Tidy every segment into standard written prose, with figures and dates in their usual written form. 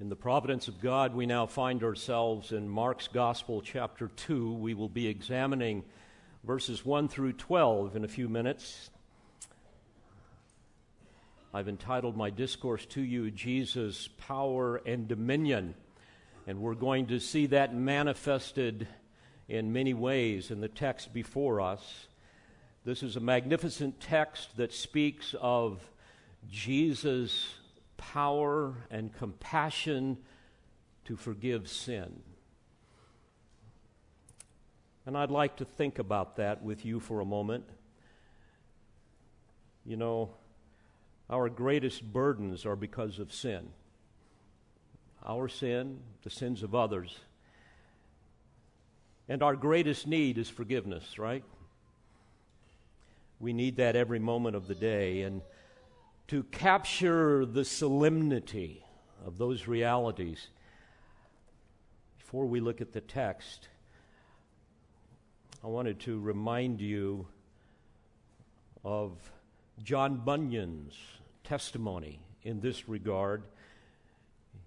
In the providence of God, we now find ourselves in Mark's Gospel, chapter 2. We will be examining verses 1 through 12 in a few minutes. I've entitled my discourse to you, Jesus' Power and Dominion. And we're going to see that manifested in many ways in the text before us. This is a magnificent text that speaks of Jesus' power and compassion to forgive sin. And I'd like to think about that with you for a moment. You know, our greatest burdens are because of sin. Our sin, the sins of others. And our greatest need is forgiveness, right? We need that every moment of the day. And to capture the solemnity of those realities, before we look at the text, I wanted to remind you of John Bunyan's testimony in this regard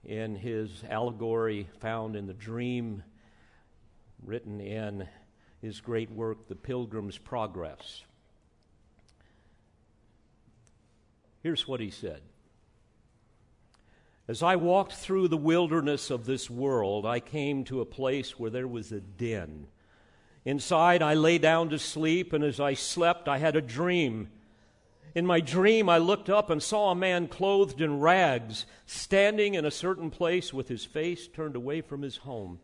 in his allegory found in the Dream, written in his great work, The Pilgrim's Progress. Here's what he said. As I walked through the wilderness of this world, I came to a place where there was a den. Inside, I lay down to sleep, and as I slept, I had a dream. In my dream, I looked up and saw a man clothed in rags, standing in a certain place with his face turned away from his home.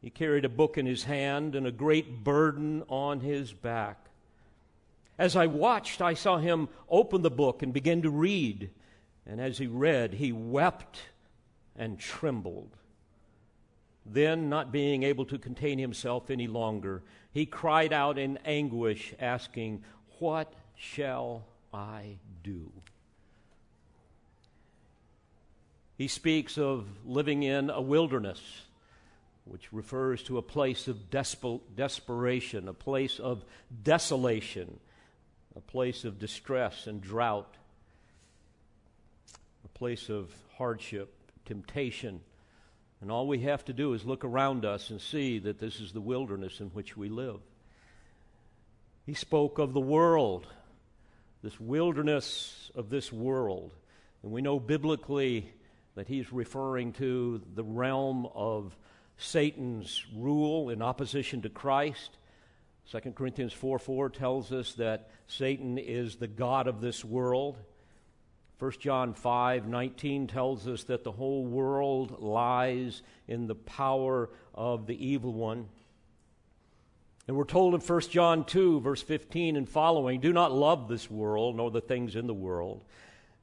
He carried a book in his hand and a great burden on his back. As I watched, I saw him open the book and begin to read. And as he read, he wept and trembled. Then, not being able to contain himself any longer, he cried out in anguish, asking, "What shall I do?" He speaks of living in a wilderness, which refers to a place of desperation, a place of desolation, a place of distress and drought, a place of hardship, temptation. And all we have to do is look around us and see that this is the wilderness in which we live. He spoke of the world, this wilderness of this world. And we know biblically that he's referring to the realm of Satan's rule in opposition to Christ. 2 Corinthians 4:4 tells us that Satan is the god of this world. 1 John 5:19 tells us that the whole world lies in the power of the evil one. And we're told in 1 John 2, verse 15 and following, "Do not love this world, nor the things in the world.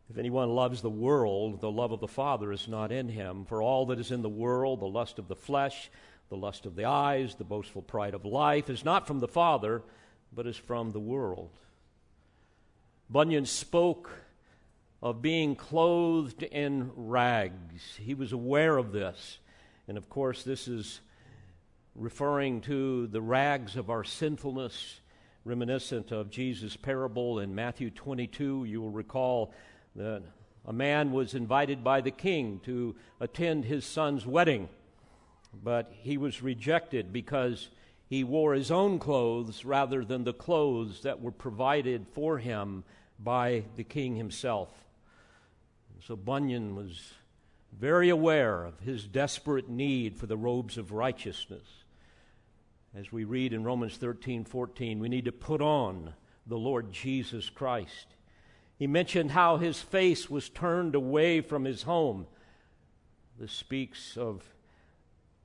If anyone loves the world, the love of the Father is not in him. For all that is in the world, the lust of the flesh, the lust of the eyes, the boastful pride of life, is not from the Father, but is from the world." Bunyan spoke of being clothed in rags. He was aware of this. And of course, this is referring to the rags of our sinfulness, reminiscent of Jesus' parable in Matthew 22. You will recall that a man was invited by the king to attend his son's wedding, but he was rejected because he wore his own clothes rather than the clothes that were provided for him by the king himself. So Bunyan was very aware of his desperate need for the robes of righteousness. As we read in Romans 13:14, we need to put on the Lord Jesus Christ. He mentioned how his face was turned away from his home. This speaks of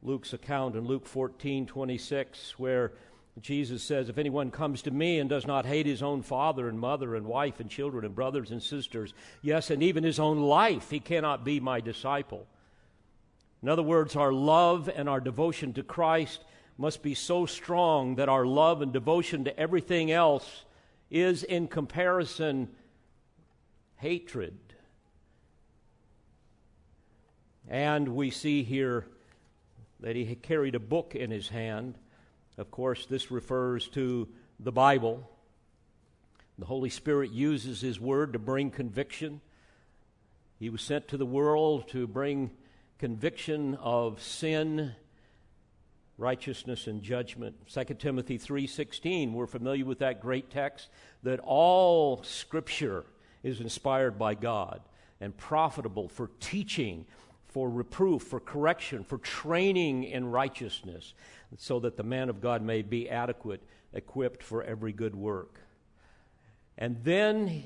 Luke's account in Luke 14:26, where Jesus says, "If anyone comes to me and does not hate his own father and mother and wife and children and brothers and sisters, yes, and even his own life, he cannot be my disciple." In other words, our love and our devotion to Christ must be so strong that our love and devotion to everything else is, in comparison, hatred. And we see here that he carried a book in his hand. Of course, this refers to the Bible. The Holy Spirit uses his word to bring conviction. He was sent to the world to bring conviction of sin, righteousness, and judgment. 2 Timothy 3:16, we're familiar with that great text, that all Scripture is inspired by God and profitable for teaching, for reproof, for correction, for training in righteousness, so that the man of God may be adequate, equipped for every good work. And then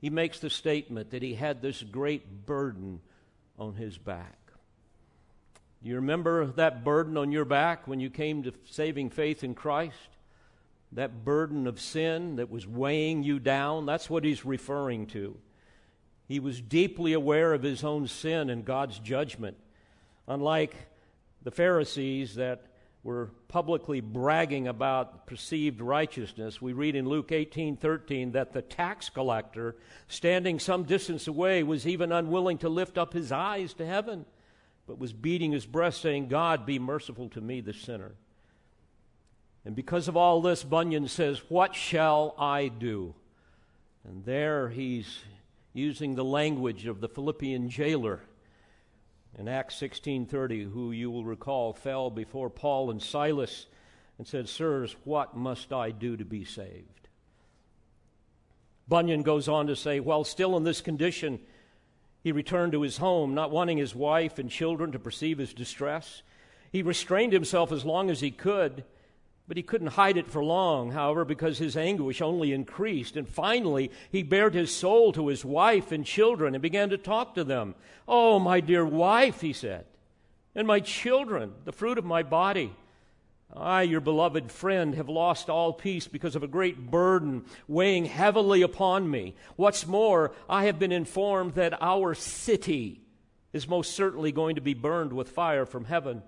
he makes the statement that he had this great burden on his back. Do you remember that burden on your back when you came to saving faith in Christ? That burden of sin that was weighing you down? That's what he's referring to. He was deeply aware of his own sin and God's judgment. Unlike the Pharisees that were publicly bragging about perceived righteousness, we read in Luke 18:13 that the tax collector, standing some distance away, was even unwilling to lift up his eyes to heaven, but was beating his breast, saying, "God, be merciful to me, the sinner." And because of all this, Bunyan says, "What shall I do?" And there he's using the language of the Philippian jailer. In Acts 16:30, who you will recall fell before Paul and Silas and said, "Sirs, what must I do to be saved?" Bunyan goes on to say, while still in this condition, he returned to his home, not wanting his wife and children to perceive his distress. He restrained himself as long as he could, but he couldn't hide it for long, however, because his anguish only increased. And finally, he bared his soul to his wife and children and began to talk to them. "Oh, my dear wife," he said, "and my children, the fruit of my body, I, your beloved friend, have lost all peace because of a great burden weighing heavily upon me. What's more, I have been informed that our city is most certainly going to be burned with fire from heaven.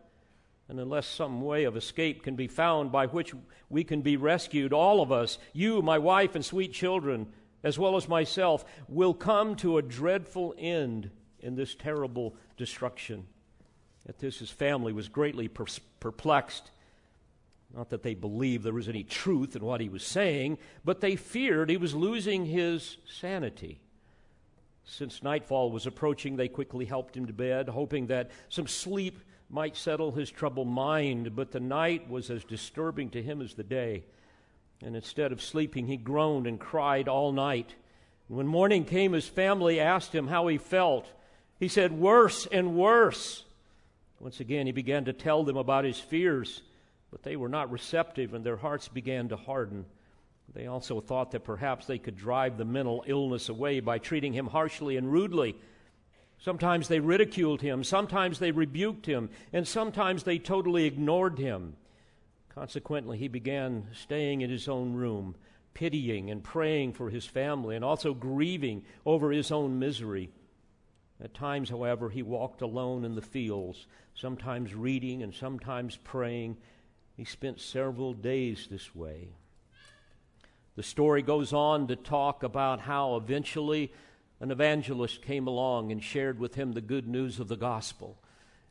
And unless some way of escape can be found by which we can be rescued, all of us, you, my wife, and sweet children, as well as myself, will come to a dreadful end in this terrible destruction." At this, his family was greatly perplexed. Not that they believed there was any truth in what he was saying, but they feared he was losing his sanity. Since nightfall was approaching, they quickly helped him to bed, hoping that some sleep might settle his troubled mind, but the night was as disturbing to him as the day. And instead of sleeping, he groaned and cried all night. When morning came, his family asked him how he felt. He said, "Worse and worse." Once again, he began to tell them about his fears, but they were not receptive, and their hearts began to harden. They also thought that perhaps they could drive the mental illness away by treating him harshly and rudely. Sometimes they ridiculed him, sometimes they rebuked him, and sometimes they totally ignored him. Consequently, he began staying in his own room, pitying and praying for his family, and also grieving over his own misery. At times, however, he walked alone in the fields, sometimes reading and sometimes praying. He spent several days this way. The story goes on to talk about how eventually an evangelist came along and shared with him the good news of the gospel.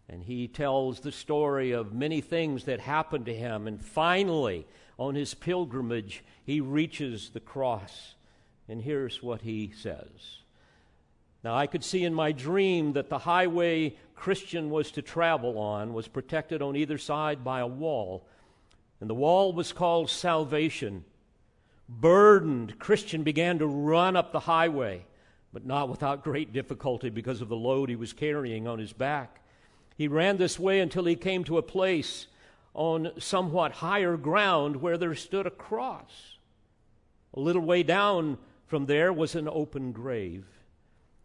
And he tells the story of many things that happened to him. And finally, on his pilgrimage, he reaches the cross. And here's what he says. "Now, I could see in my dream that the highway Christian was to travel on was protected on either side by a wall. And the wall was called salvation. Burdened, Christian began to run up the highway, but not without great difficulty because of the load he was carrying on his back. He ran this way until he came to a place on somewhat higher ground where there stood a cross. A little way down from there was an open grave.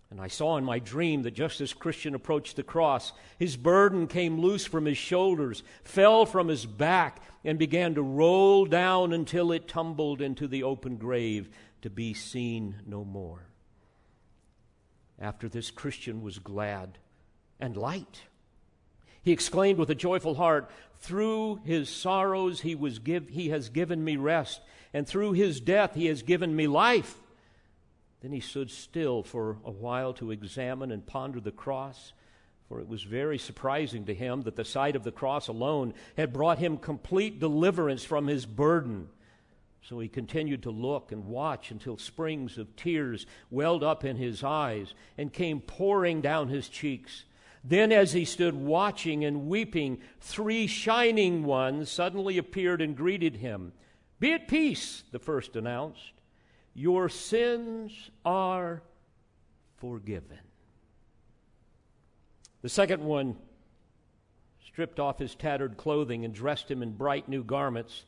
And I saw in my dream that just as Christian approached the cross, his burden came loose from his shoulders, fell from his back, and began to roll down until it tumbled into the open grave to be seen no more. After this, Christian was glad and light. He exclaimed with a joyful heart, 'Through his sorrows he has given me rest, and through his death he has given me life.' Then he stood still for a while to examine and ponder the cross, for it was very surprising to him that the sight of the cross alone had brought him complete deliverance from his burden. So he continued to look and watch until springs of tears welled up in his eyes and came pouring down his cheeks. Then as he stood watching and weeping, 3 shining ones suddenly appeared and greeted him. "Be at peace," the first announced. "Your sins are forgiven." The second one stripped off his tattered clothing and dressed him in bright new garments.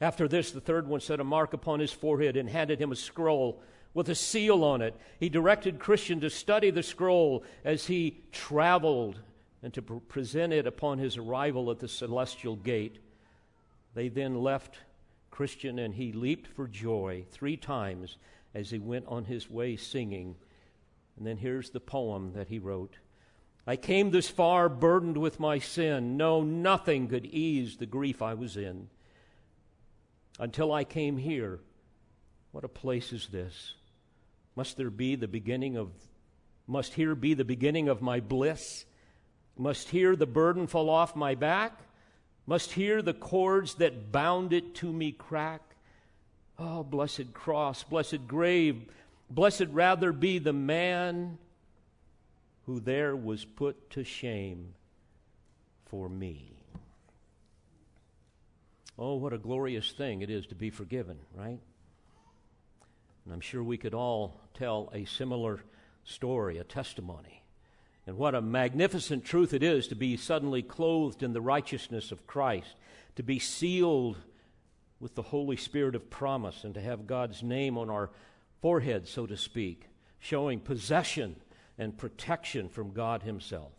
After this, the third one set a mark upon his forehead and handed him a scroll with a seal on it. He directed Christian to study the scroll as he traveled and to present it upon his arrival at the celestial gate. They then left Christian, and he leaped for joy 3 times as he went on his way singing. And then here's the poem that he wrote. "I came this far burdened with my sin. No, nothing could ease the grief I was in. Until I came here, what a place is this? Must here be the beginning of my bliss? Must here the burden fall off my back? Must here the cords that bound it to me crack? Oh, blessed cross, blessed grave, blessed rather be the man who there was put to shame for me." Oh, what a glorious thing it is to be forgiven, right? And I'm sure we could all tell a similar story, a testimony. And what a magnificent truth it is to be suddenly clothed in the righteousness of Christ, to be sealed with the Holy Spirit of promise, and to have God's name on our forehead, so to speak, showing possession and protection from God Himself.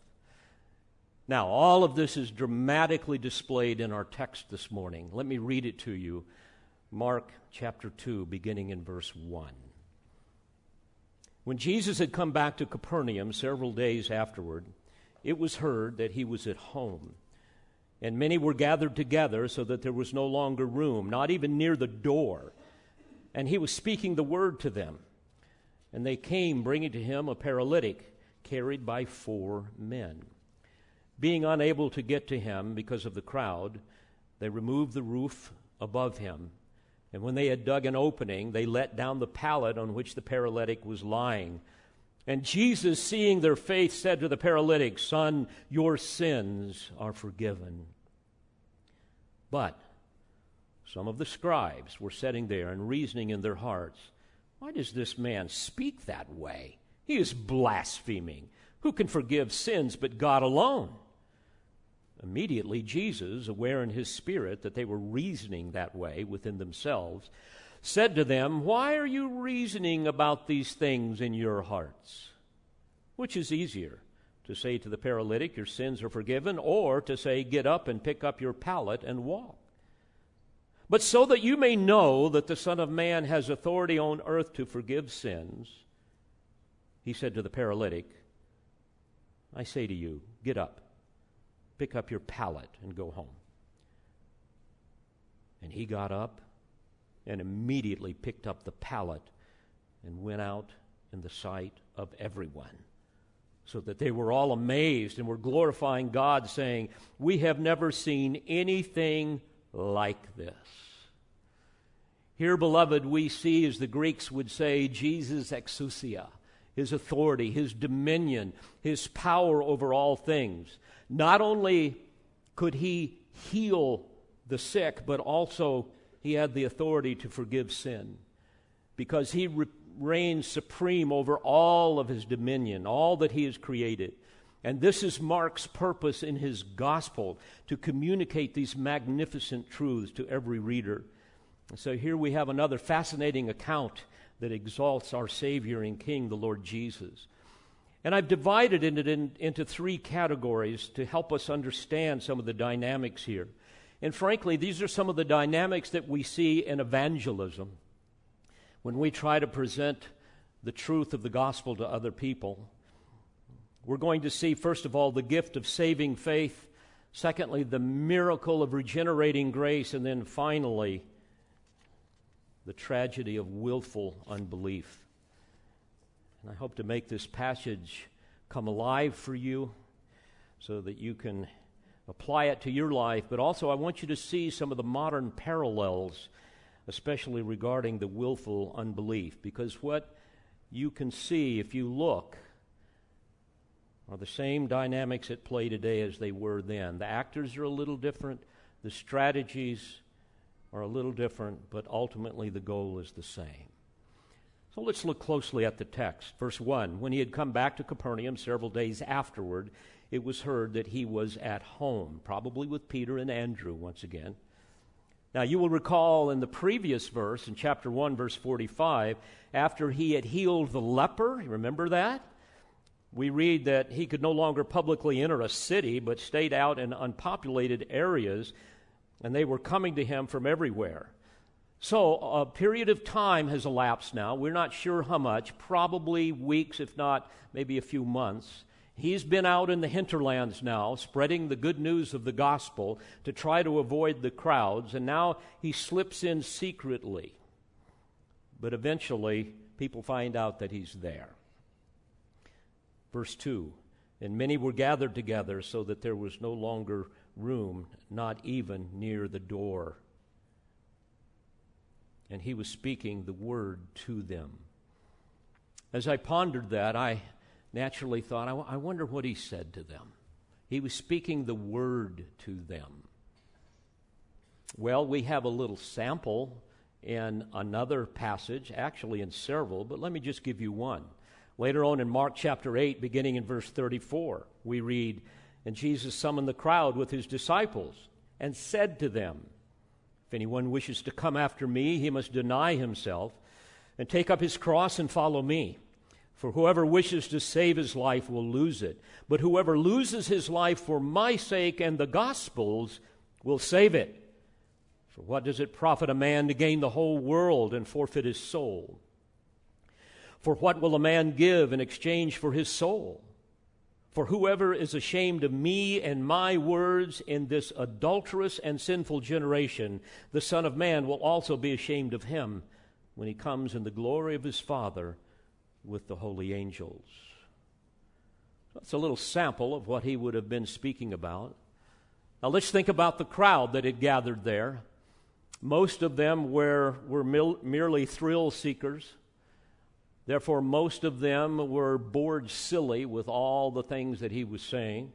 Now, all of this is dramatically displayed in our text this morning. Let me read it to you. Mark chapter 2, beginning in verse 1. When Jesus had come back to Capernaum several days afterward, it was heard that he was at home. And many were gathered together so that there was no longer room, not even near the door. And he was speaking the word to them. And they came, bringing to him a paralytic carried by 4 men. Being unable to get to him because of the crowd, they removed the roof above him. And when they had dug an opening, they let down the pallet on which the paralytic was lying. And Jesus, seeing their faith, said to the paralytic, "Son, your sins are forgiven." But some of the scribes were sitting there and reasoning in their hearts, "Why does this man speak that way? He is blaspheming. Who can forgive sins but God alone?" Immediately Jesus, aware in his spirit that they were reasoning that way within themselves, said to them, "Why are you reasoning about these things in your hearts? Which is easier, to say to the paralytic, 'Your sins are forgiven,' or to say, 'Get up and pick up your pallet and walk'? But so that you may know that the Son of Man has authority on earth to forgive sins," he said to the paralytic, "I say to you, get up, pick up your pallet, and go home." And he got up and immediately picked up the pallet and went out in the sight of everyone, so that they were all amazed and were glorifying God, saying, "We have never seen anything like this." Here, beloved, we see, as the Greeks would say, Jesus' exousia, his authority, his dominion, his power over all things. Not only could he heal the sick, but also he had the authority to forgive sin, because he reigns supreme over all of his dominion, all that he has created. And this is Mark's purpose in his gospel, to communicate these magnificent truths to every reader. So here we have another fascinating account that exalts our Savior and King, the Lord Jesus. And I've divided it into 3 categories to help us understand some of the dynamics here. And frankly, these are some of the dynamics that we see in evangelism when we try to present the truth of the gospel to other people. We're going to see, first of all, the gift of saving faith. Secondly, the miracle of regenerating grace. And then finally, the tragedy of willful unbelief. And I hope to make this passage come alive for you so that you can apply it to your life. But also I want you to see some of the modern parallels especially regarding the willful unbelief, because what you can see if you look are the same dynamics at play today as they were then. The actors are a little different, the strategies are a little different, but ultimately the goal is the same. So let's look closely at the text. Verse 1, when he had come back to Capernaum several days afterward, it was heard that he was at home, probably with Peter and Andrew once again. Now you will recall in the previous verse, in chapter 1, verse 45, after he had healed the leper, remember that? We read that he could no longer publicly enter a city, but stayed out in unpopulated areas, and they were coming to him from everywhere. So a period of time has elapsed now. We're not sure how much, probably weeks, if not maybe a few months. He's been out in the hinterlands now, spreading the good news of the gospel to try to avoid the crowds, and now he slips in secretly. But eventually, people find out that he's there. Verse 2, and many were gathered together so that there was no longer room, not even near the door. And he was speaking the word to them. As I pondered that, I naturally thought, I wonder what he said to them. He was speaking the word to them. Well, we have a little sample in another passage, actually in several, but let me just give you one. Later on in Mark chapter 8, beginning in verse 34, we read, and Jesus summoned the crowd with his disciples and said to them, if anyone wishes to come after me, he must deny himself and take up his cross and follow me. For whoever wishes to save his life will lose it, but whoever loses his life for my sake and the gospel's will save it. For what does it profit a man to gain the whole world and forfeit his soul? For what will a man give in exchange for his soul? For whoever is ashamed of me and my words in this adulterous and sinful generation, the Son of Man will also be ashamed of him when he comes in the glory of his Father with the holy angels. That's a little sample of what he would have been speaking about. Now let's think about the crowd that had gathered there. Most of them were merely thrill seekers. Therefore, most of them were bored silly with all the things that he was saying.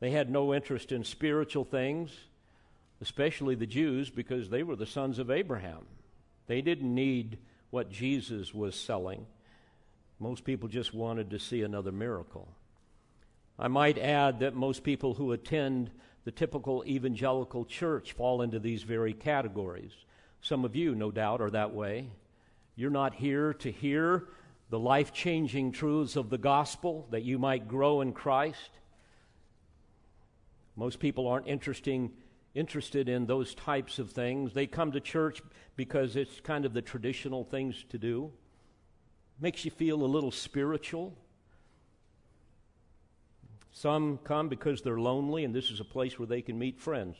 They had no interest in spiritual things, especially the Jews, because they were the sons of Abraham. They didn't need what Jesus was selling. Most people just wanted to see another miracle. I might add that most people who attend the typical evangelical church fall into these very categories. Some of you, no doubt, are that way. You're not here to hear the life-changing truths of the gospel that you might grow in Christ. Most people aren't interested in those types of things. They come to church because it's kind of the traditional things to do. Makes you feel a little spiritual. Some come because they're lonely, and this is a place where they can meet friends.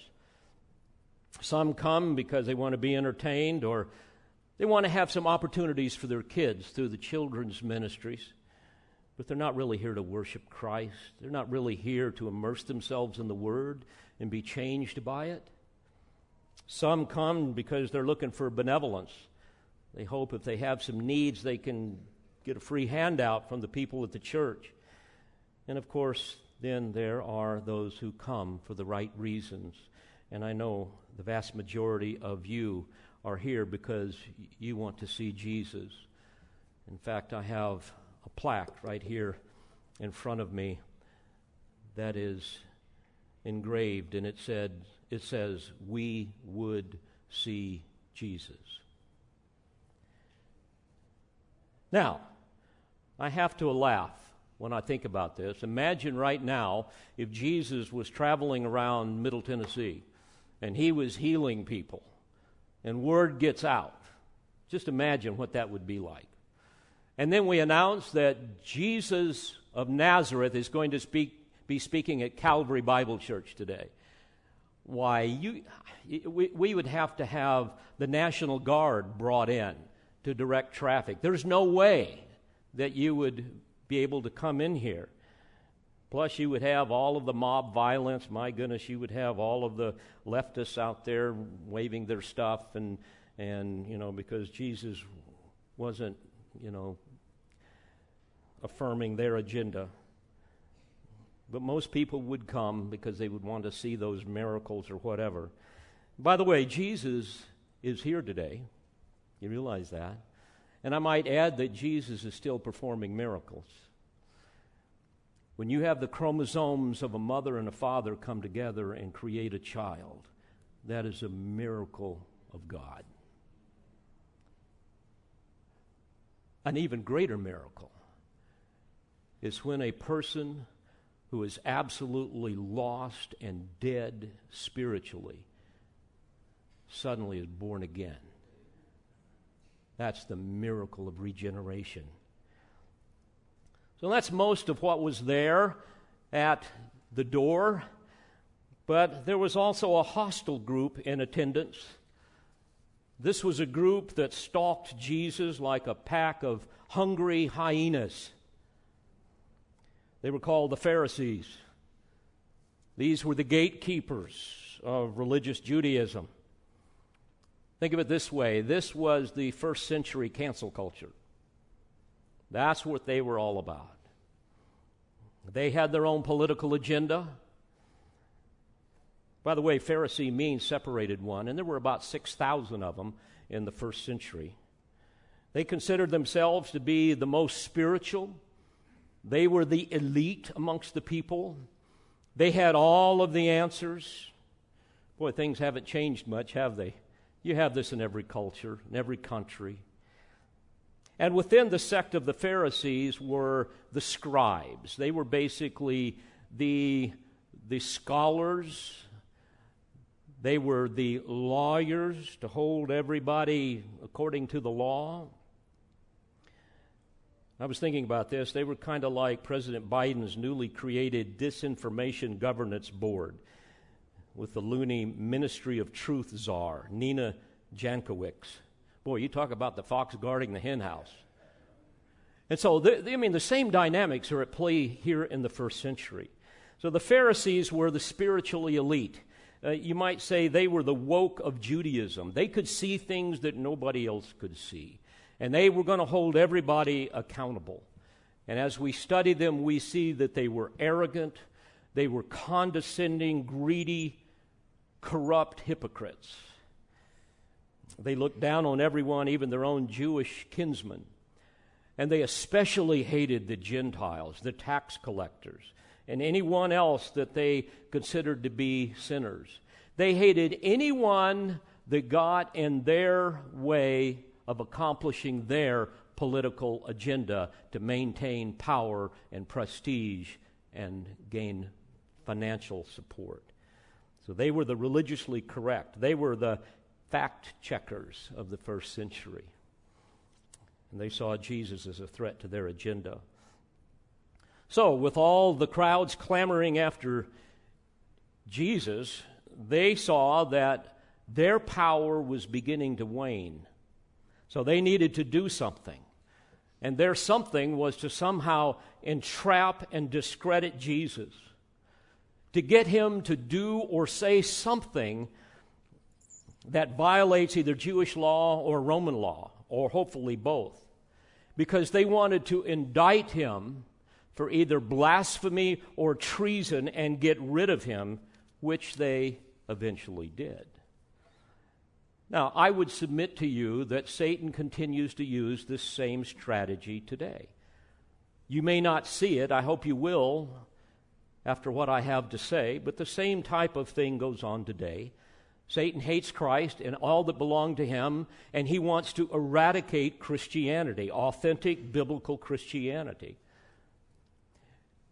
Some come because they want to be entertained, or they want to have some opportunities for their kids through the children's ministries, but they're not really here to worship Christ. They're not really here to immerse themselves in the Word and be changed by it. Some come because they're looking for benevolence. They hope if they have some needs, they can get a free handout from the people at the church. And of course, then there are those who come for the right reasons. And I know the vast majority of you are here because you want to see Jesus. In fact, I have a plaque right here in front of me that is engraved, and it says, "We would see Jesus." Now, I have to laugh when I think about this. Imagine right now if Jesus was traveling around Middle Tennessee and he was healing people, and word gets out. Just imagine what that would be like. And then we announce that Jesus of Nazareth is going to be speaking at Calvary Bible Church today. Why, we would have to have the National Guard brought in to direct traffic. There's no way that you would be able to come in here. Plus, you would have all of the mob violence. My goodness, you would have all of the leftists out there waving their stuff and, And, you know, because Jesus wasn't, you know, affirming their agenda. But most people would come because they would want to see those miracles or whatever. By the way, Jesus is here today. You realize that? And I might add that Jesus is still performing miracles. When you have the chromosomes of a mother and a father come together and create a child, that is a miracle of God. An even greater miracle is when a person who is absolutely lost and dead spiritually suddenly is born again. That's the miracle of regeneration. So that's most of what was there at the door. But there was also a hostile group in attendance. This was a group that stalked Jesus like a pack of hungry hyenas. They were called the Pharisees. These were the gatekeepers of religious Judaism. Think of it this way. This was the first century cancel culture. That's what they were all about. They had their own political agenda. By the way, Pharisee means separated one, and there were about 6,000 of them in the first century. They considered themselves to be the most spiritual. They were the elite amongst the people. They had all of the answers. Boy, things haven't changed much, have they? You have this in every culture, in every country. And within the sect of the Pharisees were the scribes. They were basically the scholars. They were the lawyers to hold everybody according to the law. I was thinking about this. They were kind of like President Biden's newly created Disinformation Governance Board, with the loony Ministry of Truth czar, Nina Jankowicz. Boy, you talk about the fox guarding the hen house. And so, the same dynamics are at play here in the first century. So the Pharisees were the spiritually elite. You might say they were the woke of Judaism. They could see things that nobody else could see. And they were going to hold everybody accountable. And as we study them, we see that they were arrogant, they were condescending, greedy, corrupt hypocrites. They looked down on everyone, even their own Jewish kinsmen. And they especially hated the Gentiles, the tax collectors, and anyone else that they considered to be sinners. They hated anyone that got in their way of accomplishing their political agenda to maintain power and prestige and gain financial support. So they were the religiously correct. They were the fact checkers of the first century. And they saw Jesus as a threat to their agenda. So with all the crowds clamoring after Jesus, they saw that their power was beginning to wane. So they needed to do something. And their something was to somehow entrap and discredit Jesus, to get him to do or say something that violates either Jewish law or Roman law, or hopefully both, because they wanted to indict him for either blasphemy or treason and get rid of him, which they eventually did. Now, I would submit to you that Satan continues to use this same strategy today. You may not see it, I hope you will, after what I have to say, but the same type of thing goes on today. Satan hates Christ and all that belong to him, and he wants to eradicate Christianity, authentic biblical Christianity.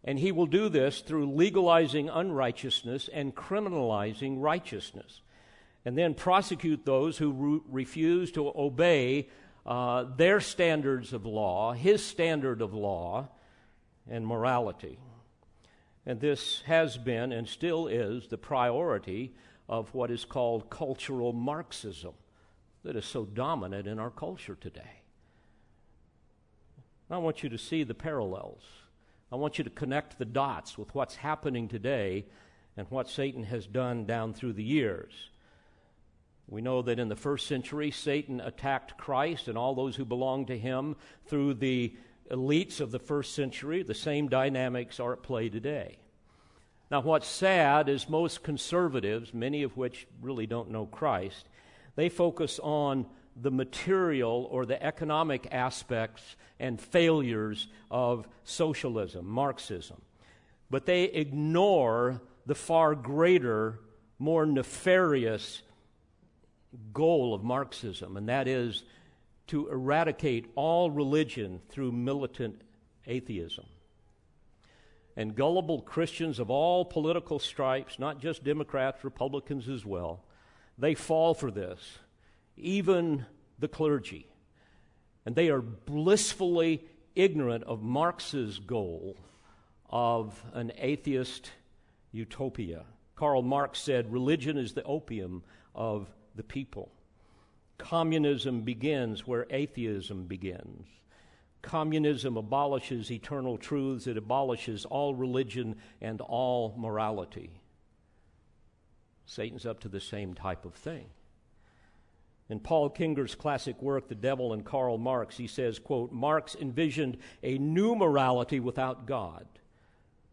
And he will do this through legalizing unrighteousness and criminalizing righteousness, and then prosecute those who refuse to obey their standards of law, his standard of law and morality. And this has been and still is the priority of what is called cultural Marxism that is so dominant in our culture today. I want you to see the parallels. I want you to connect the dots with what's happening today and what Satan has done down through the years. We know that in the first century, Satan attacked Christ and all those who belonged to him through the elites of the first century. The same dynamics are at play today. Now, what's sad is most conservatives, many of which really don't know Christ, they focus on the material or the economic aspects and failures of socialism, Marxism. But they ignore the far greater, more nefarious goal of Marxism, and that is to eradicate all religion through militant atheism. And gullible Christians of all political stripes, not just Democrats, Republicans as well, they fall for this, even the clergy. And they are blissfully ignorant of Marx's goal of an atheist utopia. Karl Marx said, "Religion is the opium of the people." Communism begins where atheism begins. Communism abolishes eternal truths. It abolishes all religion and all morality. Satan's up to the same type of thing. In Paul Kinger's classic work, The Devil and Karl Marx, he says, quote, "Marx envisioned a new morality without God.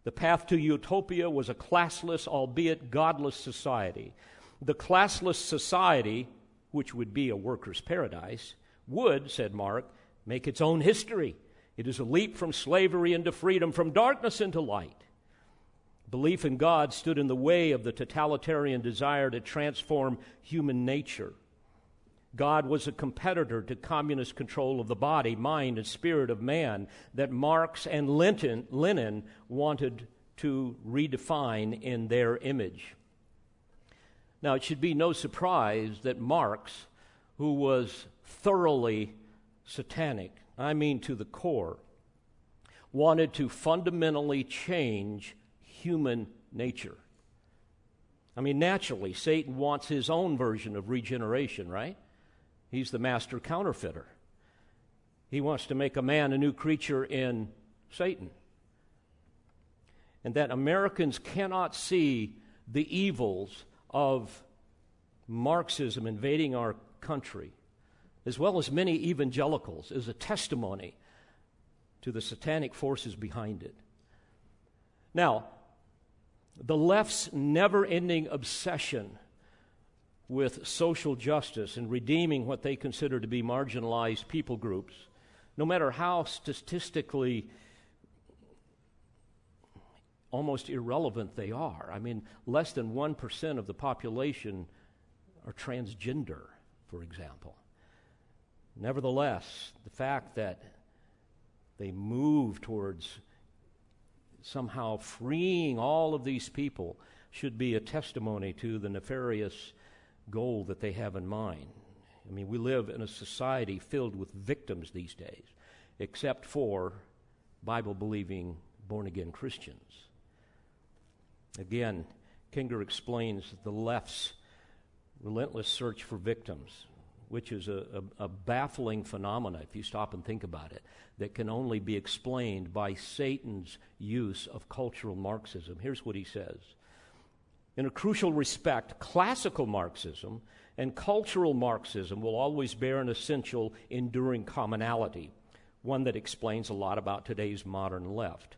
The path to utopia was a classless, albeit godless society. The classless society, which would be a workers' paradise, would," said Marx, "make its own history. It is a leap from slavery into freedom, from darkness into light." Belief in God stood in the way of the totalitarian desire to transform human nature. God was a competitor to communist control of the body, mind, and spirit of man that Marx and Lenin wanted to redefine in their image. Now, it should be no surprise that Marx, who was thoroughly satanic, I mean to the core, wanted to fundamentally change human nature. I mean, naturally, Satan wants his own version of regeneration, right? He's the master counterfeiter. He wants to make a man a new creature in Satan. And that Americans cannot see the evils of Marxism invading our country, as well as many evangelicals, is a testimony to the satanic forces behind it. Now, the left's never-ending obsession with social justice and redeeming what they consider to be marginalized people groups, no matter how statistically almost irrelevant they are. I mean, less than 1% of the population are transgender, for example. Nevertheless, the fact that they move towards somehow freeing all of these people should be a testimony to the nefarious goal that they have in mind. I mean, we live in a society filled with victims these days, except for Bible-believing, born-again Christians. Again, Kinger explains the left's relentless search for victims, which is a baffling phenomena, if you stop and think about it, that can only be explained by Satan's use of cultural Marxism. Here's what he says. "In a crucial respect, classical Marxism and cultural Marxism will always bear an essential, enduring commonality, one that explains a lot about today's modern left.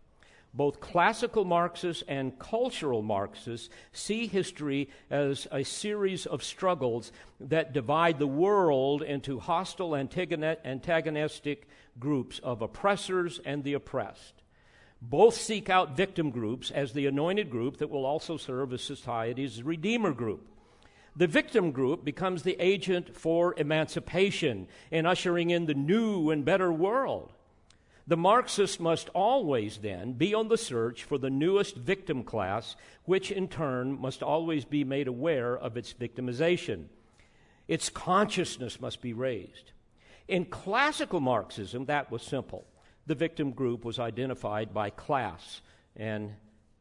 Both classical Marxists and cultural Marxists see history as a series of struggles that divide the world into hostile, antagonistic groups of oppressors and the oppressed. Both seek out victim groups as the anointed group that will also serve as society's redeemer group. The victim group becomes the agent for emancipation and ushering in the new and better world. The Marxist must always, then, be on the search for the newest victim class, which in turn must always be made aware of its victimization. Its consciousness must be raised. In classical Marxism, that was simple. The victim group was identified by class and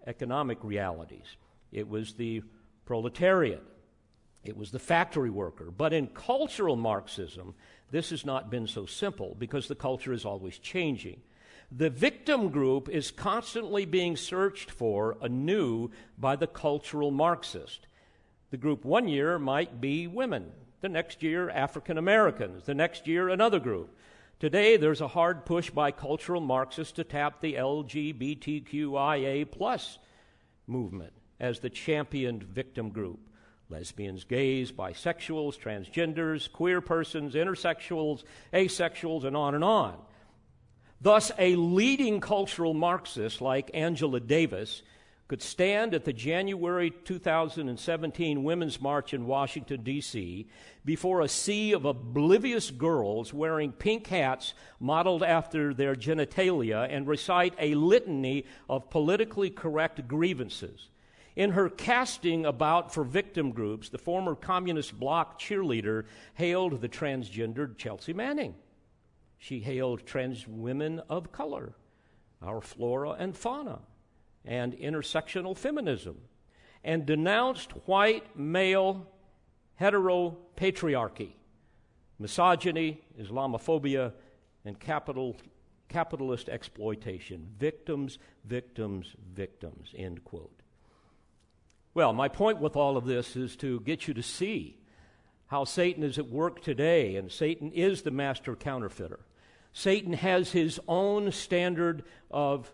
economic realities. It was the proletariat. It was the factory worker. But in cultural Marxism, this has not been so simple because the culture is always changing. The victim group is constantly being searched for anew by the cultural Marxist. The group one year might be women, the next year African Americans, the next year another group. Today there's a hard push by cultural Marxists to tap the LGBTQIA plus movement as the championed victim group. Lesbians, gays, bisexuals, transgenders, queer persons, intersexuals, asexuals, and on and on. Thus, a leading cultural Marxist like Angela Davis could stand at the January 2017 Women's March in Washington, D.C., before a sea of oblivious girls wearing pink hats modeled after their genitalia and recite a litany of politically correct grievances. In her casting about for victim groups, the former communist bloc cheerleader hailed the transgendered Chelsea Manning. She hailed trans women of color, our flora and fauna, and intersectional feminism, and denounced white male heteropatriarchy, misogyny, Islamophobia, and capitalist exploitation. Victims, victims, victims, end quote. Well, my point with all of this is to get you to see how Satan is at work today, and Satan is the master counterfeiter. Satan has his own standard of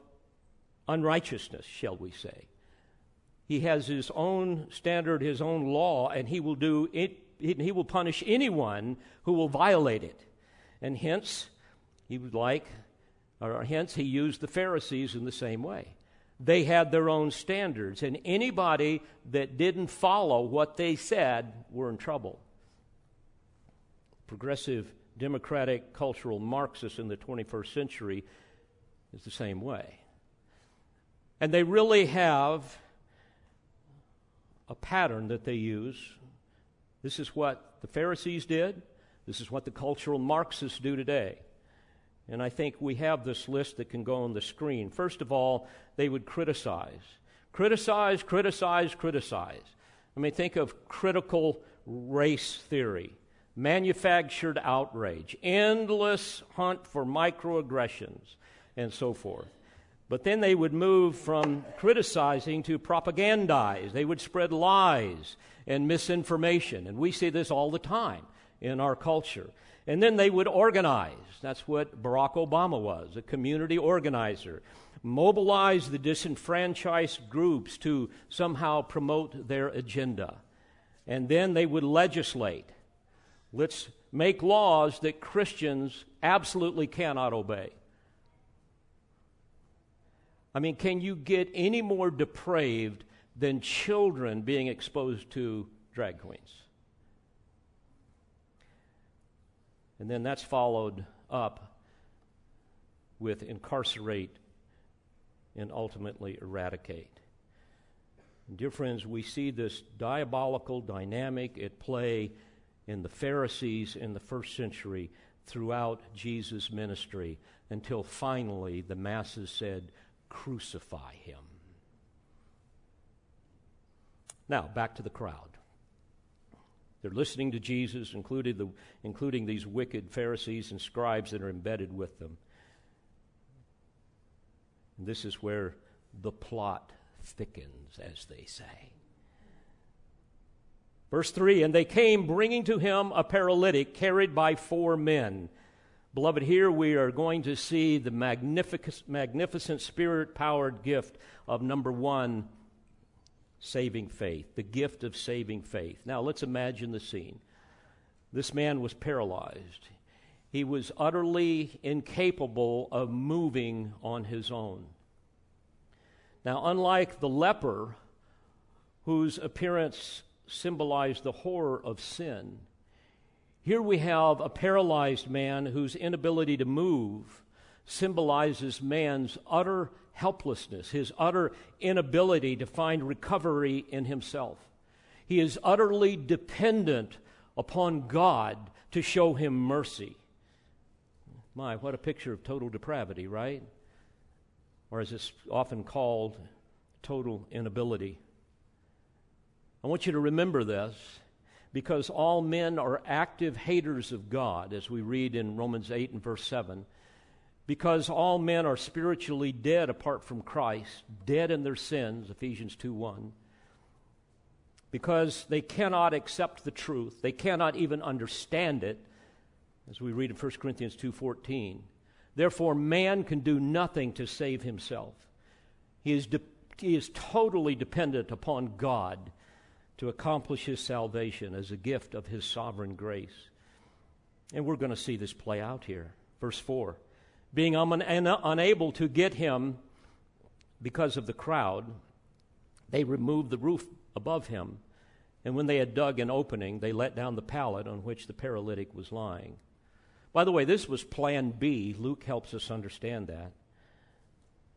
unrighteousness, shall we say. He has his own standard, his own law, and he will do it, he will punish anyone who will violate it. And hence, he used the Pharisees in the same way. They had their own standards, and anybody that didn't follow what they said were in trouble. Progressive, democratic, cultural Marxists in the 21st century is the same way. And they really have a pattern that they use. This is what the Pharisees did. This is what the cultural Marxists do today. And I think we have this list that can go on the screen. First of all, they would criticize. Criticize, criticize, criticize. I mean, think of critical race theory, manufactured outrage, endless hunt for microaggressions, and so forth. But then they would move from criticizing to propagandize. They would spread lies and misinformation. And we see this all the time in our culture. And then they would organize. That's what Barack Obama was, a community organizer. Mobilize the disenfranchised groups to somehow promote their agenda. And then they would legislate. Let's make laws that Christians absolutely cannot obey. I mean, can you get any more depraved than children being exposed to drag queens? And then that's followed up with incarcerate and ultimately eradicate. And dear friends, we see this diabolical dynamic at play in the Pharisees in the first century throughout Jesus' ministry until finally the masses said, "Crucify him." Now, back to the crowd. They're listening to Jesus, including these wicked Pharisees and scribes that are embedded with them. And this is where the plot thickens, as they say. Verse 3, and they came bringing to him a paralytic carried by 4 men. Beloved, here we are going to see the magnificent spirit-powered gift of, number 1, saving faith, the gift of saving faith. Now, let's imagine the scene. This man was paralyzed. He was utterly incapable of moving on his own. Now, unlike the leper, whose appearance symbolized the horror of sin, here we have a paralyzed man whose inability to move symbolizes man's utter helplessness, his utter inability to find recovery in himself. He is utterly dependent upon God to show him mercy. My, what a picture of total depravity, right? Or as it's often called, total inability. I want you to remember this, because all men are active haters of God, as we read in Romans 8 and verse 7. Because all men are spiritually dead apart from Christ, dead in their sins, Ephesians 2:1. because they cannot accept the truth. They cannot even understand it, as we read in 1 Corinthians 2:14. Therefore, man can do nothing to save himself. He is totally dependent upon God to accomplish his salvation as a gift of his sovereign grace. And we're going to see this play out here. Verse 4, being unable to get him because of the crowd, they removed the roof above him, and when they had dug an opening, they let down the pallet on which the paralytic was lying. By the way, this was plan B. Luke helps us understand that.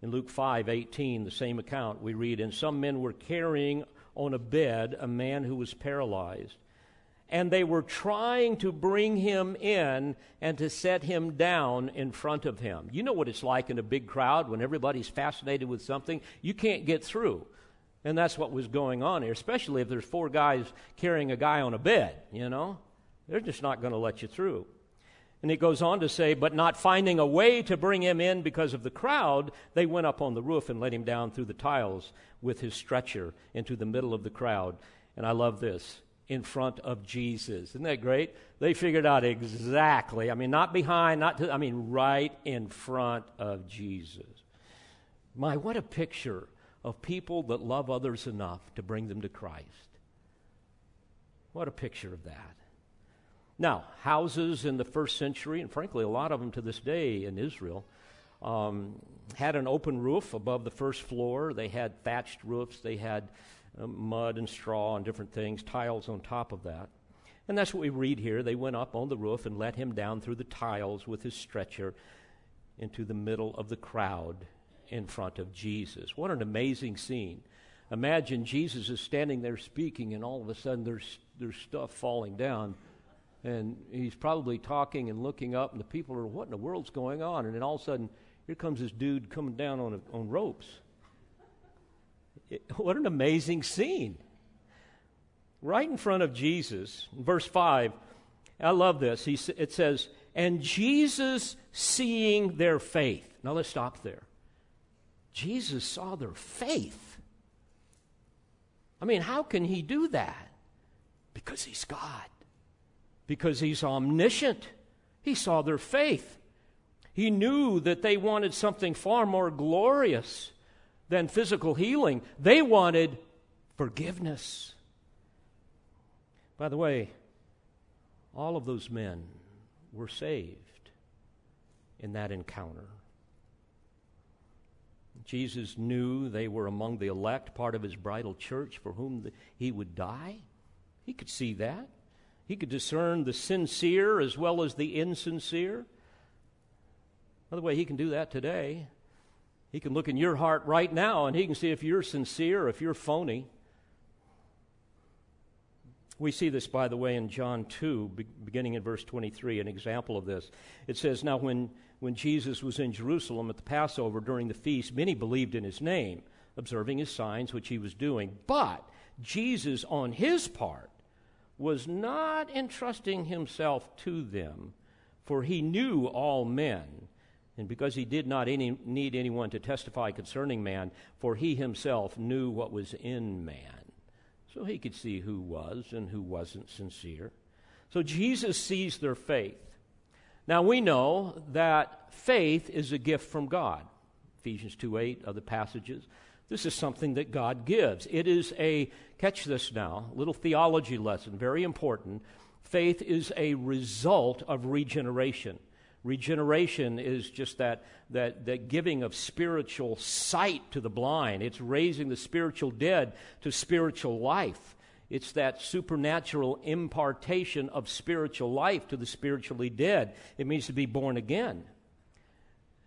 In Luke 5:18, the same account, we read, and some men were carrying on a bed a man who was paralyzed, and they were trying to bring him in and to set him down in front of him. You know what it's like in a big crowd when everybody's fascinated with something. You can't get through. And that's what was going on here, especially if there's four guys carrying a guy on a bed, you know. They're just not going to let you through. And it goes on to say, but not finding a way to bring him in because of the crowd, they went up on the roof and let him down through the tiles with his stretcher into the middle of the crowd. And I love this, in front of Jesus. Isn't that great? They figured out exactly, not behind, right in front of Jesus. My, what a picture of people that love others enough to bring them to Christ. What a picture of that. Now, houses in the first century, and frankly a lot of them to this day in Israel, had an open roof above the first floor. They had thatched roofs. They had mud and straw and different things, tiles on top of that. And that's what we read here. They went up on the roof and let him down through the tiles with his stretcher into the middle of the crowd in front of Jesus. What an amazing scene. Imagine Jesus is standing there speaking, and all of a sudden there's stuff falling down. And he's probably talking and looking up, and the people are, what in the world's going on? And then all of a sudden, here comes this dude coming down on ropes. What an amazing scene. Right in front of Jesus. In verse 5, I love this. It says, and Jesus seeing their faith. Now let's stop there. Jesus saw their faith. How can he do that? Because he's God. Because he's omniscient. He saw their faith. He knew that they wanted something far more glorious than physical healing. They wanted forgiveness. By the way, all of those men were saved in that encounter. Jesus knew they were among the elect, part of his bridal church for whom he would die. He could see that. He could discern the sincere as well as the insincere. By the way, he can do that today. He can look in your heart right now, and he can see if you're sincere or if you're phony. We see this, by the way, in John 2, beginning in verse 23, an example of this. It says, now when Jesus was in Jerusalem at the Passover during the feast, many believed in his name, observing his signs which he was doing. But Jesus, on his part, was not entrusting himself to them, for he knew all men, and because he did not need anyone to testify concerning man, for he himself knew what was in man. So he could see who was and who wasn't sincere. So Jesus sees their faith. Now we know that faith is a gift from God. Ephesians 2:8, other passages. This is something that God gives. It is a, catch this now, little theology lesson, very important. Faith is a result of regeneration. Regeneration is just that giving of spiritual sight to the blind. It's raising the spiritual dead to spiritual life. It's that supernatural impartation of spiritual life to the spiritually dead. It means to be born again.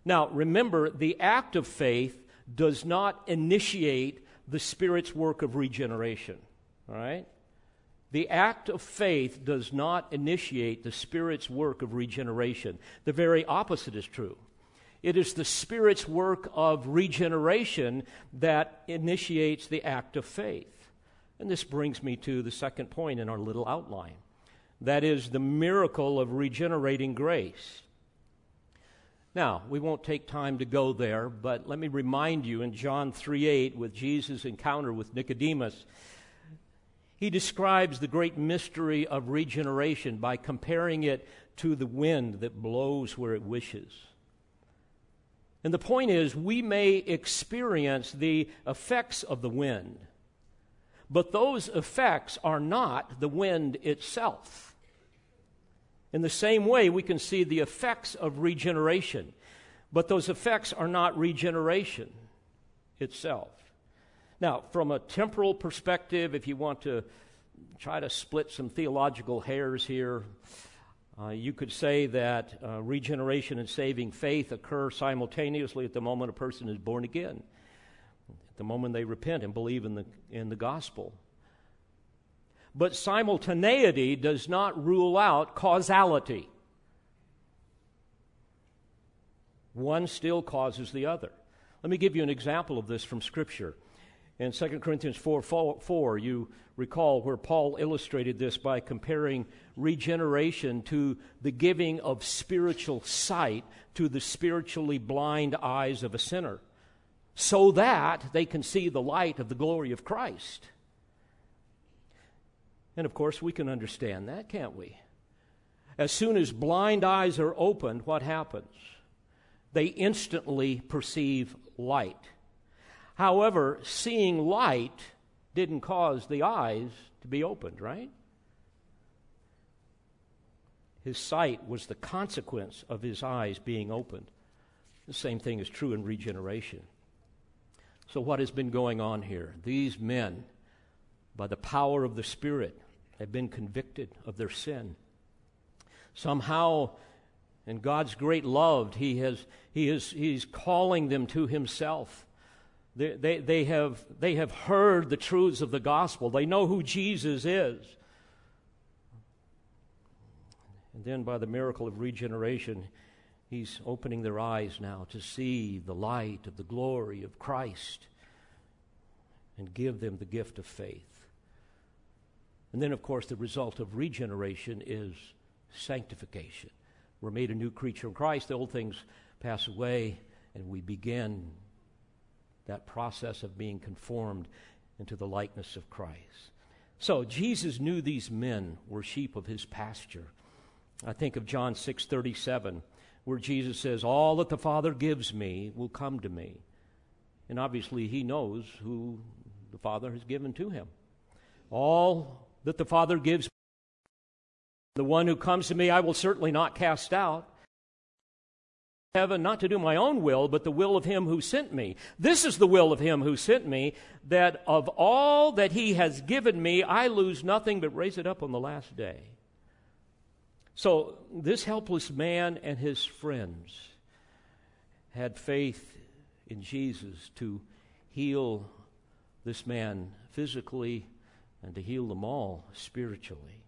Now, remember, the act of faith does not initiate the Spirit's work of regeneration, all right? The act of faith does not initiate the Spirit's work of regeneration. The very opposite is true. It is the Spirit's work of regeneration that initiates the act of faith. And this brings me to the second point in our little outline. That is the miracle of regenerating grace. Now, we won't take time to go there, but let me remind you in John 3:8 with Jesus' encounter with Nicodemus, He describes the great mystery of regeneration by comparing it to the wind that blows where it wishes. And the point is, we may experience the effects of the wind, but those effects are not the wind itself. In the same way, we can see the effects of regeneration, but those effects are not regeneration itself. Now, from a temporal perspective, if you want to try to split some theological hairs here, you could say that regeneration and saving faith occur simultaneously at the moment a person is born again, at the moment they repent and believe in the gospel. But simultaneity does not rule out causality. One still causes the other. Let me give you an example of this from Scripture. In 2 Corinthians 4:4, you recall where Paul illustrated this by comparing regeneration to the giving of spiritual sight to the spiritually blind eyes of a sinner, so that they can see the light of the glory of Christ. And, of course, we can understand that, can't we? As soon as blind eyes are opened, what happens? They instantly perceive light. However, seeing light didn't cause the eyes to be opened, right? His sight was the consequence of his eyes being opened. The same thing is true in regeneration. So what has been going on here? These men, by the power of the Spirit, have been convicted of their sin. Somehow, in God's great love, He's calling them to Himself. They have heard the truths of the gospel. They know who Jesus is. And then by the miracle of regeneration, He's opening their eyes now to see the light of the glory of Christ and give them the gift of faith. And then, of course, the result of regeneration is sanctification. We're made a new creature in Christ. The old things pass away, and we begin that process of being conformed into the likeness of Christ. So Jesus knew these men were sheep of his pasture. I think of John 6:37, where Jesus says, "All that the Father gives me will come to me." And obviously he knows who the Father has given to him. All that the Father gives me, the one who comes to me, I will certainly not cast out. Heaven, not to do my own will, but the will of him who sent me. This is the will of him who sent me, that of all that he has given me, I lose nothing but raise it up on the last day. So this helpless man and his friends had faith in Jesus to heal this man physically and to heal them all spiritually.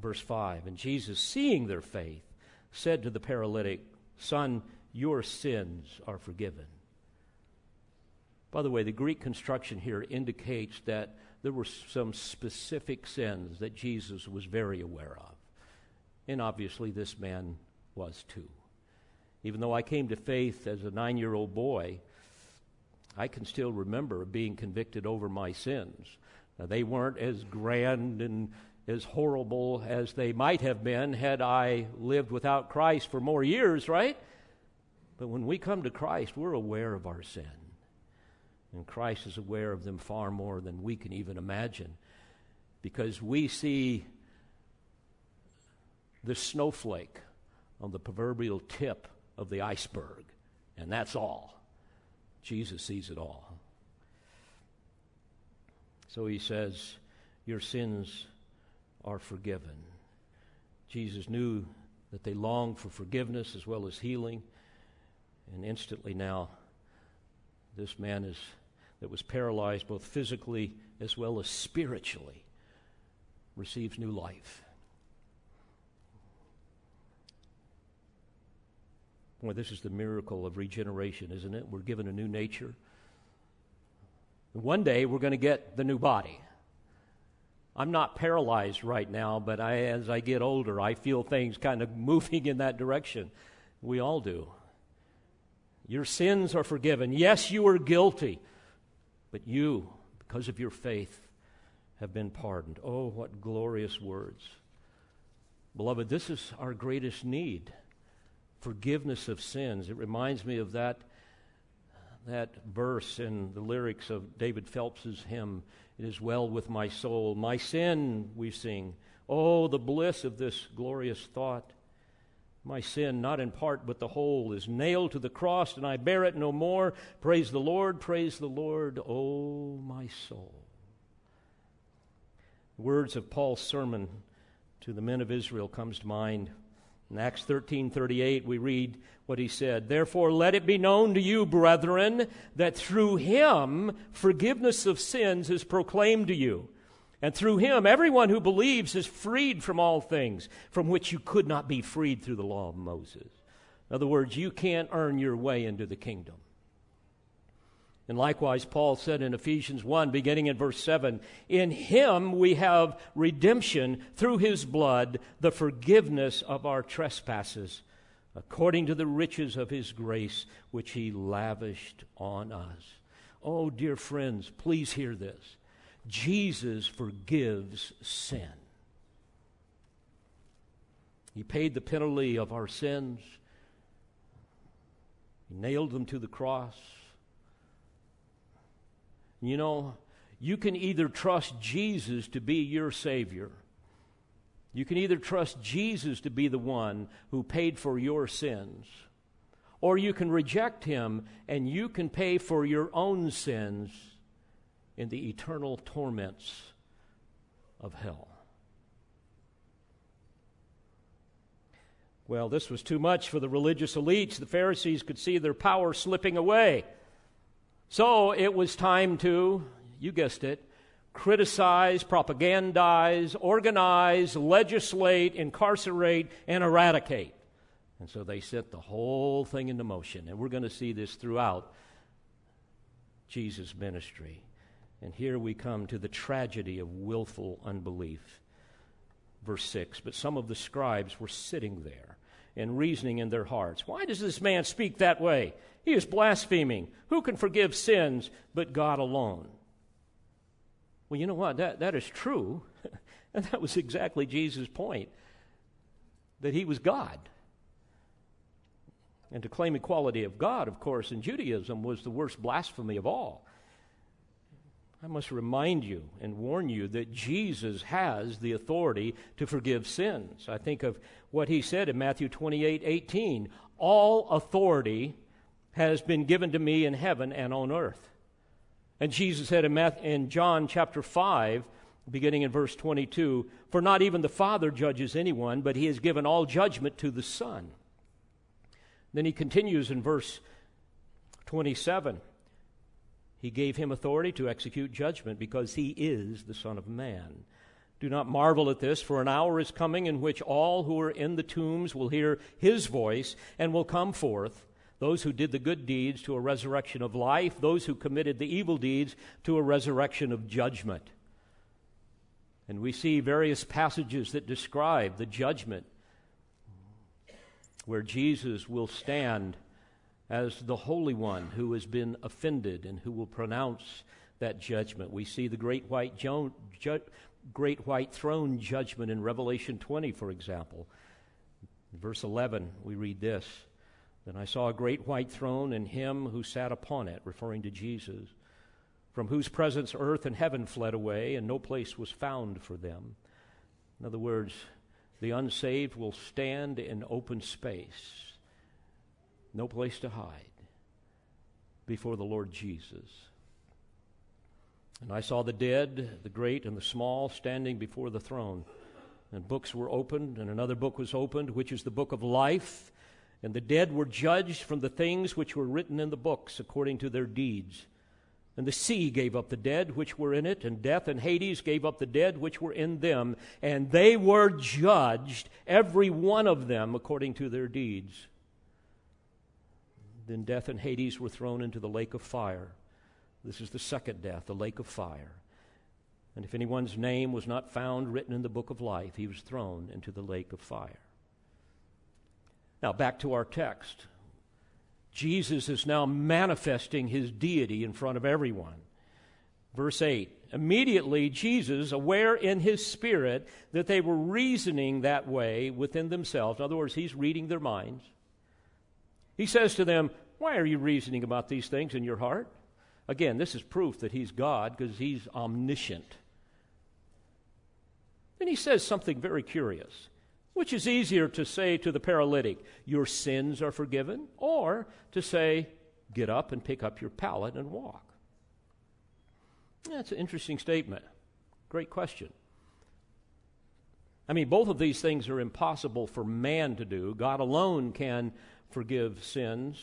Verse 5, and Jesus, seeing their faith, said to the paralytic, "Son, your sins are forgiven." By the way, the Greek construction here indicates that there were some specific sins that Jesus was very aware of. And obviously this man was too. Even though I came to faith as a 9-year-old boy, I can still remember being convicted over my sins. Now, they weren't as grand and as horrible as they might have been had I lived without Christ for more years, right? But when we come to Christ, we're aware of our sin. And Christ is aware of them far more than we can even imagine, because we see the snowflake on the proverbial tip of the iceberg, and that's all. Jesus sees it all. So he says, "Your sins are forgiven." Jesus knew that they longed for forgiveness as well as healing, and instantly now this man that was paralyzed both physically as well as spiritually receives new life. Boy, this is the miracle of regeneration, isn't it? We're given a new nature. One day we're going to get the new body. I'm not paralyzed right now, but as I get older, I feel things kind of moving in that direction. We all do. Your sins are forgiven. Yes, you are guilty, but you, because of your faith, have been pardoned. Oh, what glorious words. Beloved, this is our greatest need, forgiveness of sins. It reminds me of that verse in the lyrics of David Phelps's hymn, "It is well with my soul, my sin," we sing. Oh, the bliss of this glorious thought. My sin, not in part but the whole, is nailed to the cross, and I bear it no more. Praise the Lord, praise the Lord, oh, my soul. Words of Paul's sermon to the men of Israel comes to mind. In Acts 13:38, we read what he said. "Therefore, let it be known to you, brethren, that through him forgiveness of sins is proclaimed to you. And through him, everyone who believes is freed from all things from which you could not be freed through the law of Moses." In other words, you can't earn your way into the kingdom. And likewise, Paul said in Ephesians 1, beginning in verse 7, "In him we have redemption through his blood, the forgiveness of our trespasses, according to the riches of his grace, which he lavished on us." Oh, dear friends, please hear this. Jesus forgives sin. He paid the penalty of our sins. He nailed them to the cross. You know, you can either trust Jesus to be your Savior. You can either trust Jesus to be the one who paid for your sins, or you can reject him and you can pay for your own sins in the eternal torments of hell. Well, this was too much for the religious elites. The Pharisees could see their power slipping away. So it was time to, you guessed it, criticize, propagandize, organize, legislate, incarcerate, and eradicate. And so they set the whole thing into motion. And we're going to see this throughout Jesus' ministry. And here we come to the tragedy of willful unbelief. Verse 6, "But some of the scribes were sitting there and reasoning in their hearts, 'Why does this man speak that way? He is blaspheming. Who can forgive sins but God alone?'" Well, you know what? That is true. And that was exactly Jesus' point, that he was God. And to claim equality of God, of course, in Judaism was the worst blasphemy of all. I must remind you and warn you that Jesus has the authority to forgive sins. I think of what he said in Matthew 28:18, "All authority has been given to me in heaven and on earth." And Jesus said in John chapter 5, beginning in verse 22, "For not even the Father judges anyone, but he has given all judgment to the Son." Then he continues in verse 27, "He gave him authority to execute judgment because he is the Son of Man. Do not marvel at this, for an hour is coming in which all who are in the tombs will hear his voice and will come forth, those who did the good deeds to a resurrection of life, those who committed the evil deeds to a resurrection of judgment." And we see various passages that describe the judgment where Jesus will stand as the Holy One who has been offended and who will pronounce that judgment. We see the Great White Throne judgment in Revelation 20, for example. In verse 11, we read this, "Then I saw a great white throne and him who sat upon it," referring to Jesus, "from whose presence earth and heaven fled away, and no place was found for them." In other words, the unsaved will stand in open space, no place to hide, before the Lord Jesus. "And I saw the dead, the great and the small, standing before the throne. And books were opened, and another book was opened, which is the book of life. And the dead were judged from the things which were written in the books, according to their deeds. And the sea gave up the dead which were in it, and death and Hades gave up the dead which were in them. And they were judged, every one of them, according to their deeds. Then death and Hades were thrown into the lake of fire." This is the second death, the lake of fire. "And if anyone's name was not found written in the book of life, he was thrown into the lake of fire." Now back to our text. Jesus is now manifesting his deity in front of everyone. Verse 8, immediately Jesus, aware in his spirit that they were reasoning that way within themselves, in other words, he's reading their minds, he says to them, why are you reasoning about these things in your heart? Again, this is proof that he's God because he's omniscient. Then he says something very curious. Which is easier to say to the paralytic, your sins are forgiven, or to say, get up and pick up your pallet and walk? That's an interesting statement. Great question. I mean, both of these things are impossible for man to do. God alone can forgive sins.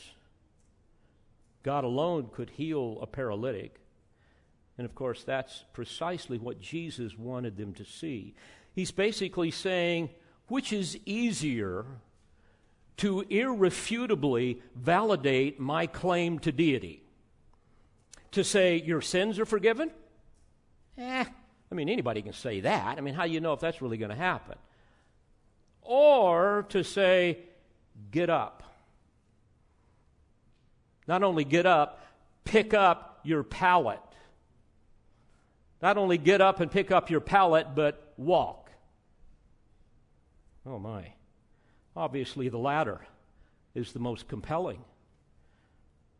God alone could heal a paralytic. And of course, that's precisely what Jesus wanted them to see. He's basically saying, which is easier to irrefutably validate my claim to deity? To say, your sins are forgiven? I mean, anybody can say that. I mean, how do you know if that's really going to happen? Or to say, get up. Not only get up, pick up your pallet. Not only get up and pick up your pallet, but walk. Oh my. Obviously the latter is the most compelling.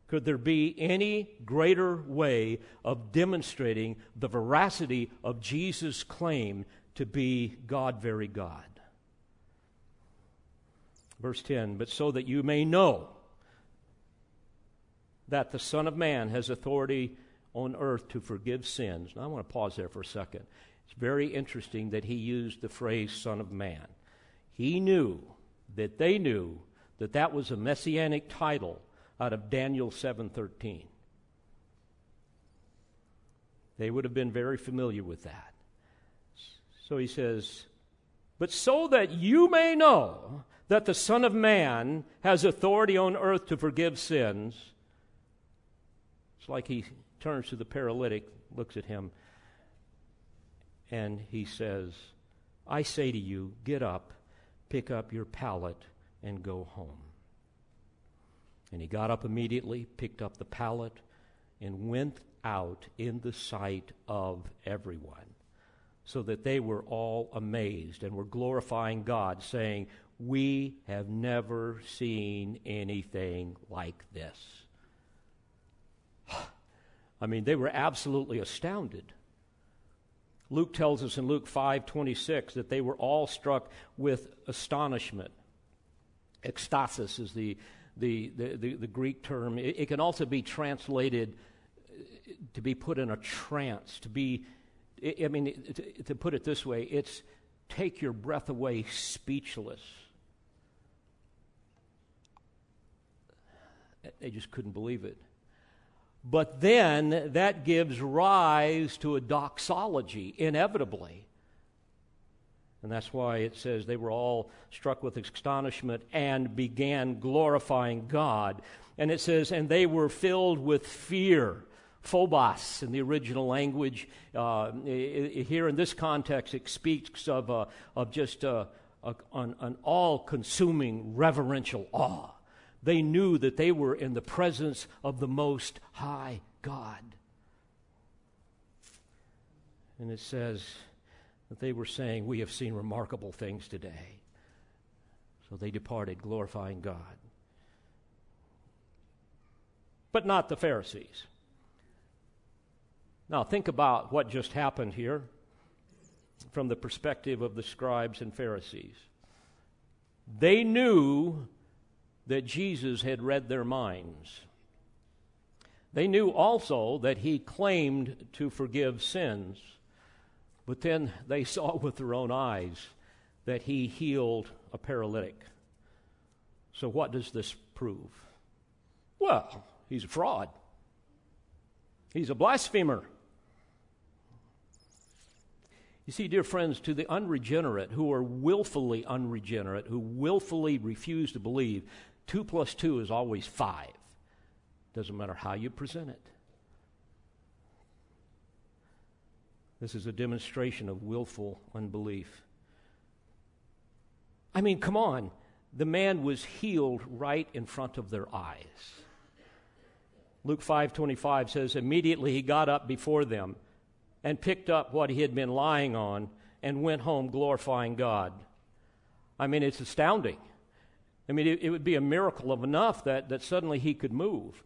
Could there be any greater way of demonstrating the veracity of Jesus' claim to be God, very God? Verse 10, but so that you may know that the Son of Man has authority on earth to forgive sins. Now I want to pause there for a second. It's very interesting that he used the phrase Son of Man. He knew that they knew that that was a messianic title out of Daniel 7:13. They would have been very familiar with that. So he says, but so that you may know that the Son of Man has authority on earth to forgive sins. It's like he turns to the paralytic, looks at him, and he says, I say to you, get up. Pick up your pallet and go home. And he got up immediately, picked up the pallet, and went out in the sight of everyone, so that they were all amazed and were glorifying God, saying, we have never seen anything like this. I mean, they were absolutely astounded. Luke tells us in Luke 5:26 that they were all struck with astonishment. Ecstasis is the Greek term. It can also be translated to be put in a trance, to put it this way, it's take your breath away speechless. They just couldn't believe it. But then that gives rise to a doxology, inevitably. And that's why it says they were all struck with astonishment and began glorifying God. And it says, and they were filled with fear. Phobos in the original language. Here in this context, it speaks of just an all-consuming reverential awe. They knew that they were in the presence of the Most High God. And it says that they were saying, we have seen remarkable things today. So they departed glorifying God. But not the Pharisees. Now think about what just happened here from the perspective of the scribes and Pharisees. They knew that Jesus had read their minds. They knew also that he claimed to forgive sins, but then they saw with their own eyes that he healed a paralytic. So what does this prove? Well, he's a fraud. He's a blasphemer. You see, dear friends, to the unregenerate who are willfully unregenerate, who willfully refuse to believe, 2 plus 2 is always 5. Doesn't matter how you present it. This is a demonstration of willful unbelief. I mean, come on. The man was healed right in front of their eyes. Luke 5:25 says, immediately he got up before them and picked up what he had been lying on and went home glorifying God. I mean, it's astounding. I mean, it would be a miracle of enough that suddenly he could move.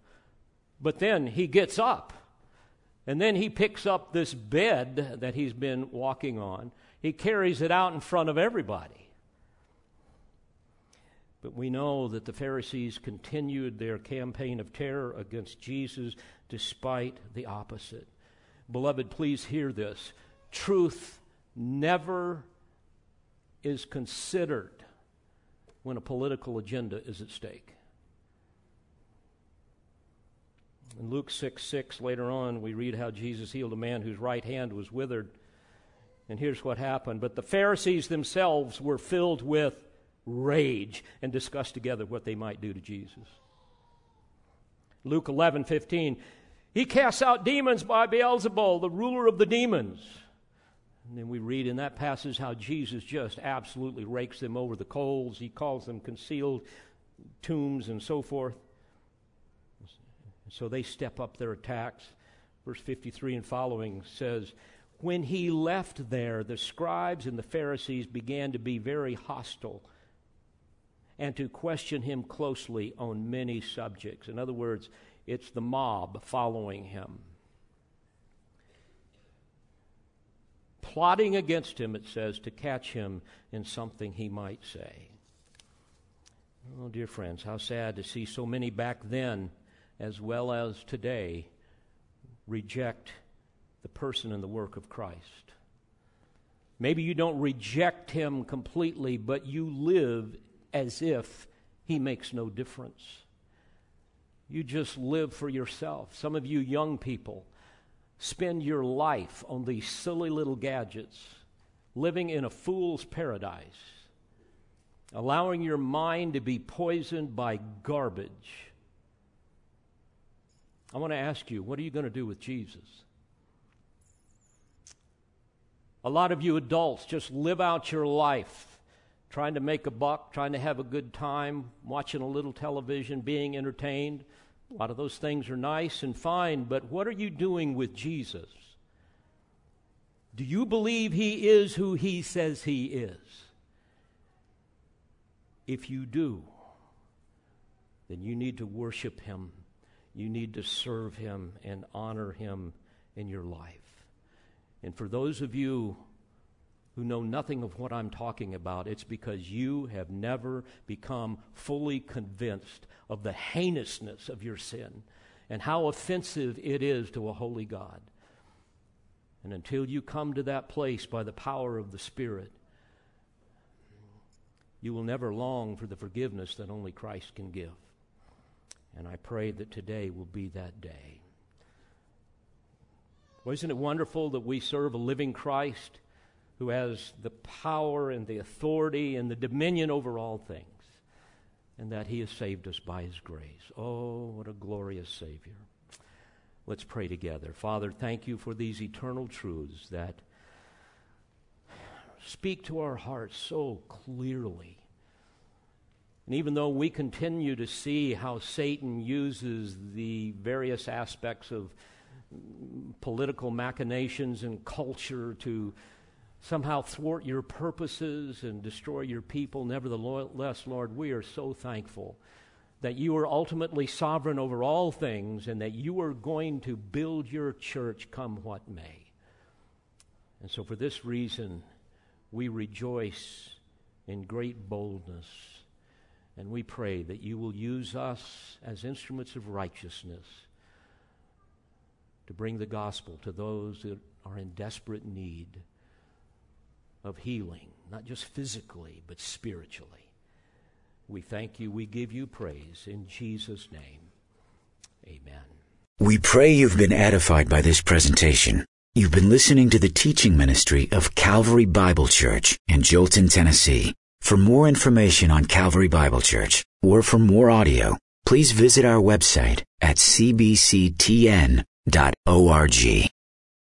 But then he gets up, and then he picks up this bed that he's been walking on. He carries it out in front of everybody. But we know that the Pharisees continued their campaign of terror against Jesus despite the opposite. Beloved, please hear this. Truth never is considered when a political agenda is at stake. In Luke 6:6, later on, we read how Jesus healed a man whose right hand was withered. And here's what happened. But the Pharisees themselves were filled with rage and discussed together what they might do to Jesus. Luke 11:15, he casts out demons by Beelzebul, the ruler of the demons. And then we read in that passage how Jesus just absolutely rakes them over the coals. He calls them concealed tombs and so forth. So they step up their attacks. Verse 53 and following says, when he left there, the scribes and the Pharisees began to be very hostile and to question him closely on many subjects. In other words, it's the mob following him, plotting against him, it says, to catch him in something he might say. Oh, dear friends, how sad to see so many back then, as well as today, reject the person and the work of Christ. Maybe you don't reject him completely, but you live as if he makes no difference. You just live for yourself. Some of you young people spend your life on these silly little gadgets, living in a fool's paradise, allowing your mind to be poisoned by garbage. I want to ask you, what are you going to do with Jesus? A lot of you adults just live out your life trying to make a buck, trying to have a good time, watching a little television, being entertained. A lot of those things are nice and fine, but what are you doing with Jesus? Do you believe he is who he says he is? If you do, then you need to worship him. You need to serve him and honor him in your life. And for those of you who know nothing of what I'm talking about, it's because you have never become fully convinced of the heinousness of your sin and how offensive it is to a holy God. And until you come to that place by the power of the Spirit, you will never long for the forgiveness that only Christ can give. And I pray that today will be that day. Well, isn't it wonderful that we serve a living Christ who has the power and the authority and the dominion over all things, and that he has saved us by his grace? Oh, what a glorious Savior. Let's pray together. Father, thank you for these eternal truths that speak to our hearts so clearly. And even though we continue to see how Satan uses the various aspects of political machinations and culture to somehow thwart your purposes and destroy your people, nevertheless, Lord, we are so thankful that you are ultimately sovereign over all things and that you are going to build your church come what may. And so for this reason, we rejoice in great boldness. And we pray that you will use us as instruments of righteousness to bring the gospel to those that are in desperate need of healing, not just physically, but spiritually. We thank you. We give you praise. In Jesus' name, amen. We pray you've been edified by this presentation. You've been listening to the teaching ministry of Calvary Bible Church in Jolton, Tennessee. For more information on Calvary Bible Church, or for more audio, please visit our website at cbctn.org.